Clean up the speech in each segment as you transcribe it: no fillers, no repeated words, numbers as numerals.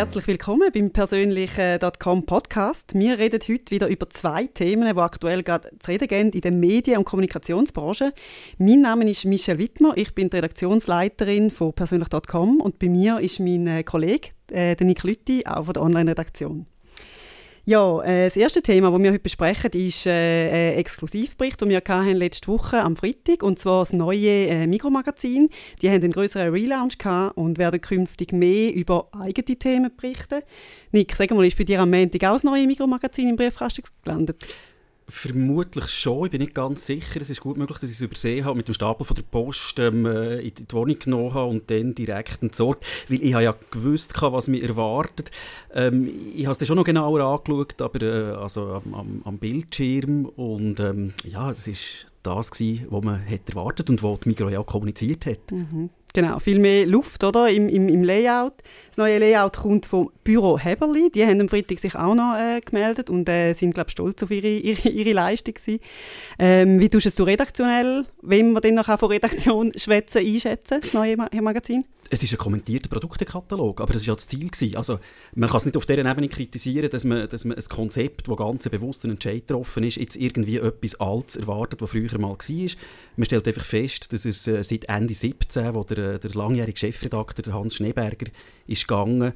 Herzlich willkommen beim Persönlich.com Podcast. Wir reden heute wieder über zwei Themen, die aktuell gerade zu reden gehen in der Medien- und Kommunikationsbranche. Mein Name ist Michelle Widmer, ich bin die Redaktionsleiterin von Persönlich.com und bei mir ist mein Kollege, der Nick Lüthi, auch von der Online-Redaktion. Ja, das erste Thema, das wir heute besprechen, ist ein Exklusivbericht, den wir letzte Woche am Freitag hatten, und zwar das neue Migros-Magazin. Die haben einen grösseren Relaunch gehabt und werden künftig mehr über eigene Themen berichten. Nick, sag mal, ist bei dir am Montag auch das neue Migros-Magazin im Briefkasten gelandet? Vermutlich schon, ich bin nicht ganz sicher. Es ist gut möglich, dass ich es übersehen habe, mit dem Stapel von der Post in die Wohnung genommen habe und dann direkt entsorgt. Weil ich habe ja gewusst, was mich erwartet. Ich habe es dann schon noch genauer angeschaut, aber also am Bildschirm. Und ja, es war das, was man hätte erwartet und was die Migros ja kommuniziert hat. Mhm. Genau, viel mehr Luft, oder? Im Layout. Das neue Layout kommt vom Büro Heberli. Die haben am Freitag sich auch noch gemeldet und sind, glaube ich, stolz auf ihre Leistung gewesen. Wie tust du es redaktionell, wenn man dann noch von Redaktion schwätzen, einschätzen, das neue Magazin? Es ist ein kommentierter Produktekatalog, aber das war ja das Ziel gewesen. Also, man kann es nicht auf dieser Ebene kritisieren, dass man ein Konzept, das ganz bewusst einen Entscheid getroffen ist, jetzt irgendwie etwas Altes erwartet, was früher mal war. Man stellt einfach fest, dass es seit Ende 2017, wo der langjährige Chefredakteur Hans Schneeberger ist gegangen,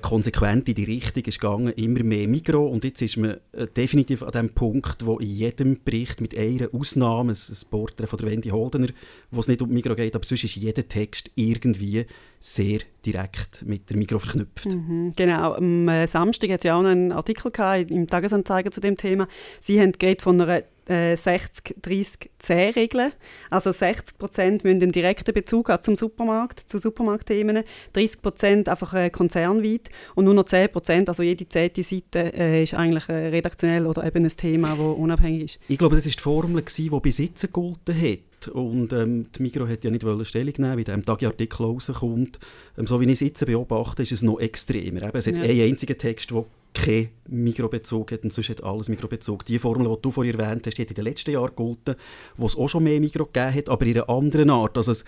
konsequent in die Richtung ist gegangen, immer mehr Migros. Und jetzt ist man definitiv an dem Punkt, wo in jedem Bericht mit einer Ausnahme, ein Porträt von der Wendy Holdener, wo es nicht um Migros geht, aber sonst ist jeder Text irgendwie sehr direkt mit der Migros verknüpft. Mhm, genau. Am Samstag hatte es ja auch einen Artikel im Tagesanzeiger zu dem Thema. Sie haben geredet von einer 60-30-10-Regel. Also 60% müssen einen direkten Bezug haben zum Supermarkt, zu Supermarktthemen, 30% einfach konzernweit und nur noch 10%, also jede 10. Seite ist eigentlich redaktionell oder eben ein Thema, das unabhängig ist. Ich glaube, das war die Formel, die bis jetzt gegolten hat. Und die Migros hat ja nicht Stellung nehmen, wie der Tageartikel rauskommt. So wie ich es jetzt beobachte, ist es noch extremer. Eben, es hat einen einzigen Text, der keinen Migros-Bezug hat, und sonst hat alles Migros-Bezug. Die Formel, die du vorhin erwähnt hast, die hat in den letzten Jahren gegolten, wo es auch schon mehr Migros gegeben hat, aber in einer anderen Art. Also ein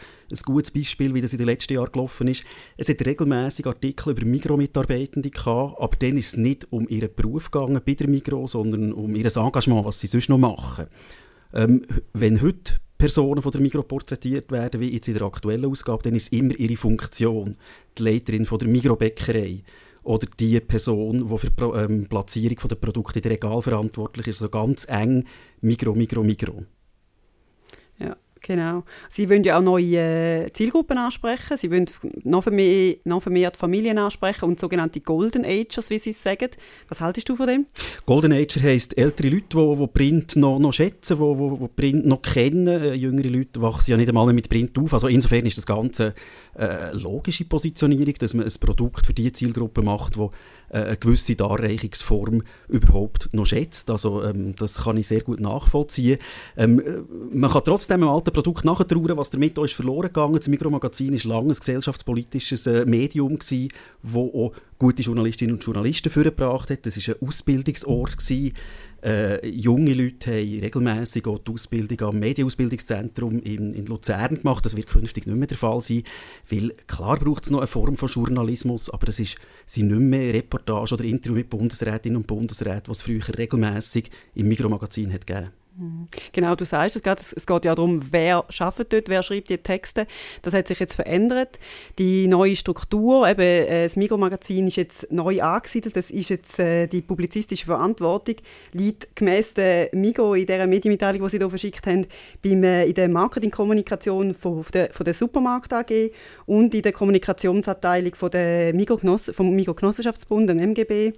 gutes Beispiel, wie das in den letzten Jahren gelaufen ist. Es hat regelmässig Artikel über Migros-Mitarbeitende gehabt, aber dann ist es nicht um ihren Beruf gegangen bei der Migros, sondern um ihr Engagement, was sie sonst noch machen. Wenn heute Personen von der Migros porträtiert werden, wie jetzt in der aktuellen Ausgabe, dann ist es immer ihre Funktion. Die Leiterin von der Migros-Bäckerei oder die Person, die für die Platzierung der Produkte in der Regal verantwortlich ist. Also ganz eng Migros. Ja, genau. Sie wollen ja auch neue Zielgruppen ansprechen. Sie wollen noch vermehrt Familien ansprechen und sogenannte Golden Agers, wie sie es sagen. Was haltest du von dem? Golden Ager heisst ältere Leute, die Print noch schätzen, die Print noch kennen. Jüngere Leute wachsen ja nicht einmal mehr mit Print auf. Also insofern ist das Ganze eine logische Positionierung, dass man ein Produkt für diese Zielgruppe macht, die eine gewisse Darreichungsform überhaupt noch schätzt. Also das kann ich sehr gut nachvollziehen. Man kann trotzdem im alten Produkt nachtrauern, was damit ist verloren gegangen. Das Migros-Magazin war lange ein gesellschaftspolitisches Medium, das auch gute Journalistinnen und Journalisten vorgebracht hat. Das war ein Ausbildungsort. Junge Leute haben regelmässig auch die Ausbildung am Medienausbildungszentrum in Luzern gemacht. Das wird künftig nicht mehr der Fall sein, weil klar braucht es noch eine Form von Journalismus, aber es sind nicht mehr Reportage oder Interview mit Bundesrätinnen und Bundesräten, die es früher regelmässig im Migros-Magazin hat gegeben. Genau, du sagst es geht ja darum, wer arbeitet dort, wer schreibt die Texte. Das hat sich jetzt verändert. Die neue Struktur, eben das Migros-Magazin ist jetzt neu angesiedelt, das ist jetzt die publizistische Verantwortung, liegt gemäss der Migros in dieser Medienmitteilung, die sie hier verschickt haben, in der Marketingkommunikation von der Supermarkt AG und in der Kommunikationsabteilung vom Migros-Genossenschaftsbund, dem MGB.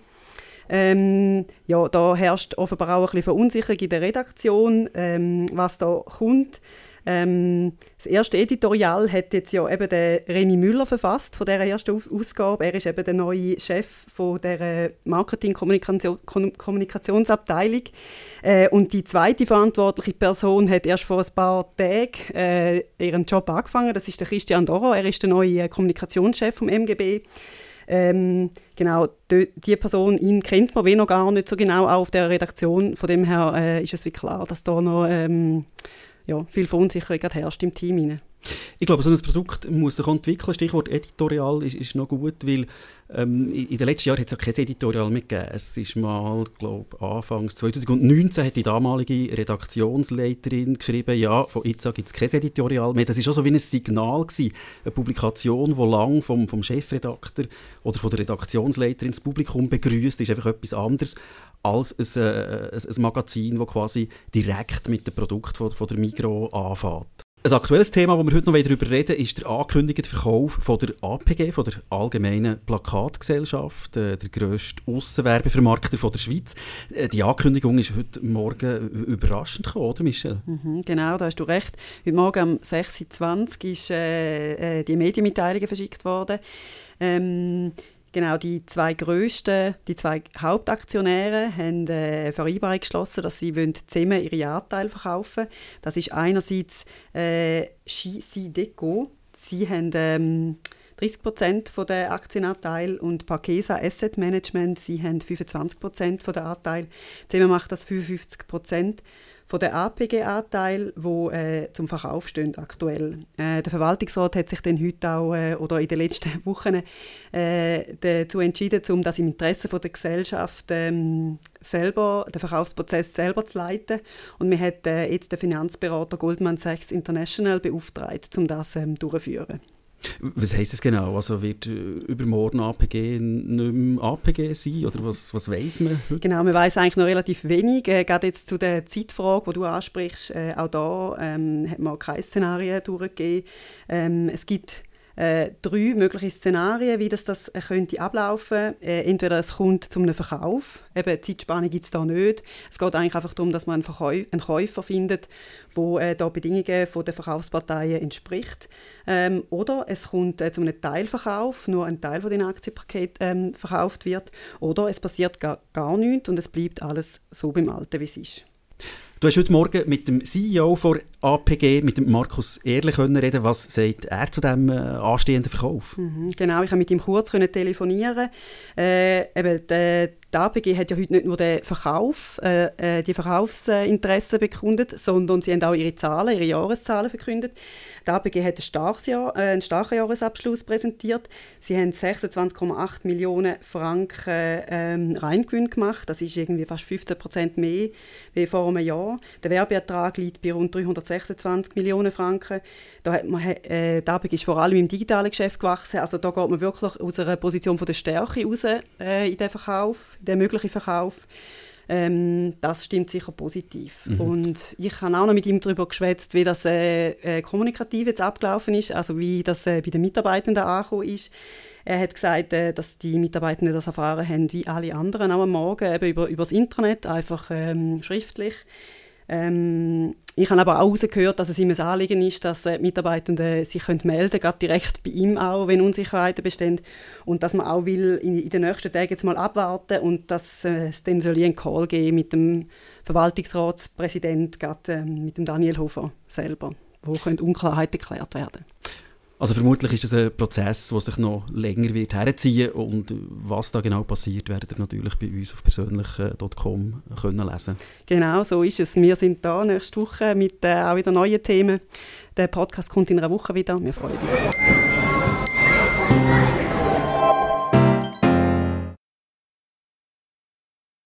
Ja, da herrscht offenbar auch ein bisschen Verunsicherung in der Redaktion, was da kommt. Das erste Editorial hat jetzt ja eben der Remy Müller verfasst von dieser ersten Ausgabe. Er ist eben der neue Chef von der Marketing-Kommunikationsabteilung. Und die zweite verantwortliche Person hat erst vor ein paar Tagen ihren Job angefangen. Das ist der Christian Doro. Er ist der neue Kommunikationschef vom MGB. Genau, die Person, ihn kennt man noch gar nicht so genau, auch auf der Redaktion. Von dem her ist es wie klar, dass da noch viel Verunsicherung herrscht im Team. Ich glaube, so ein Produkt muss sich entwickeln. Stichwort Editorial ist noch gut, weil in den letzten Jahren hat es ja kein Editorial mehr gegeben. Es ist mal, glaube Anfangs 2019 hat die damalige Redaktionsleiterin geschrieben, ja, von jetzt an gibt es kein Editorial mehr. Das war auch so wie ein Signal gewesen, eine Publikation, die lang vom Chefredakteur oder von der Redaktionsleiterin das Publikum begrüßt, ist einfach etwas anderes als ein Magazin, das quasi direkt mit dem Produkt von der Migros anfängt. Ein aktuelles Thema, das wir heute noch darüber reden, ist der angekündigte Verkauf von der APG, von der Allgemeinen Plakatgesellschaft, der grösste Aussenwerbevermarkter der Schweiz. Die Ankündigung ist heute Morgen überraschend gekommen, oder Michelle? Mhm, genau, da hast du recht. Heute Morgen um 6.20 Uhr ist die Medienmitteilung verschickt worden. Genau, die zwei Hauptaktionäre haben eine Vereinbarung geschlossen, dass sie zusammen ihre Anteile verkaufen wollen. Das ist einerseits JCDecaux. Sie haben 30% der Aktienanteile und Parquesa Asset Management. Sie haben 25% der Anteile. Zusammen macht das 55%. Von den APG-Anteilen, die zum Verkauf stehen aktuell. Der Verwaltungsrat hat sich dann heute auch oder in den letzten Wochen dazu entschieden, um das im Interesse der Gesellschaft den Verkaufsprozess selber zu leiten. Und man hat jetzt den Finanzberater Goldman Sachs International beauftragt, um das durchzuführen. Was heisst das genau? Also wird übermorgen APG nicht mehr APG sein? Oder was weiss man heute? Genau, man weiss eigentlich noch relativ wenig. Gerade jetzt zu der Zeitfrage, die du ansprichst, auch da hat man keine Szenarien durchgegeben. Es gibt drei mögliche Szenarien, wie das könnte ablaufen. Entweder es kommt zu einem Verkauf, eben Zeitspanne gibt es da nicht. Es geht eigentlich einfach darum, dass man einen Käufer findet, der den Bedingungen der Verkaufsparteien entspricht. Oder es kommt zu einem Teilverkauf, nur ein Teil von den Aktienpaketen verkauft wird. Oder es passiert gar nichts und es bleibt alles so beim Alten, wie es ist. Du hast heute Morgen mit dem CEO von APG, mit dem Markus Ehrlich, reden. Was sagt er zu diesem anstehenden Verkauf? Mhm, genau, ich konnte mit ihm kurz telefonieren. Die APG hat ja heute nicht nur den Verkauf, die Verkaufsinteressen bekundet, sondern sie haben auch ihre Jahreszahlen verkündet. Die APG hat einen starken Jahresabschluss präsentiert. Sie haben 26,8 Millionen Franken Reingewinn gemacht. Das ist irgendwie fast 15% mehr wie vor einem Jahr. Der Werbeertrag liegt bei rund 326 Millionen Franken. Da hat man, die APG ist vor allem im digitalen Geschäft gewachsen. Also da geht man wirklich aus einer Position von der Stärke raus in den Verkauf. Der mögliche Verkauf, das stimmt sicher positiv. Mhm. Und ich habe auch noch mit ihm darüber geschwätzt, wie das kommunikativ jetzt abgelaufen ist, also wie das bei den Mitarbeitenden angekommen ist. Er hat gesagt, dass die Mitarbeitenden das erfahren haben, wie alle anderen, auch am Morgen, eben über das Internet, einfach schriftlich. Ich habe aber auch rausgehört, dass es ihm ein Anliegen ist, dass die Mitarbeitenden sich melden können, gerade direkt bei ihm auch, wenn Unsicherheiten bestehen. Und dass man auch will in den nächsten Tagen jetzt mal abwarten und dass es dann einen Call geben mit dem Verwaltungsratspräsidenten, gerade mit dem Daniel Hofer selber, wo Unklarheiten geklärt werden können. Also vermutlich ist das ein Prozess, der sich noch länger wird herziehen und was da genau passiert, werdet ihr natürlich bei uns auf persönlich.com können lesen. Genau, so ist es. Wir sind da nächste Woche mit auch wieder neuen Themen. Der Podcast kommt in einer Woche wieder. Wir freuen uns.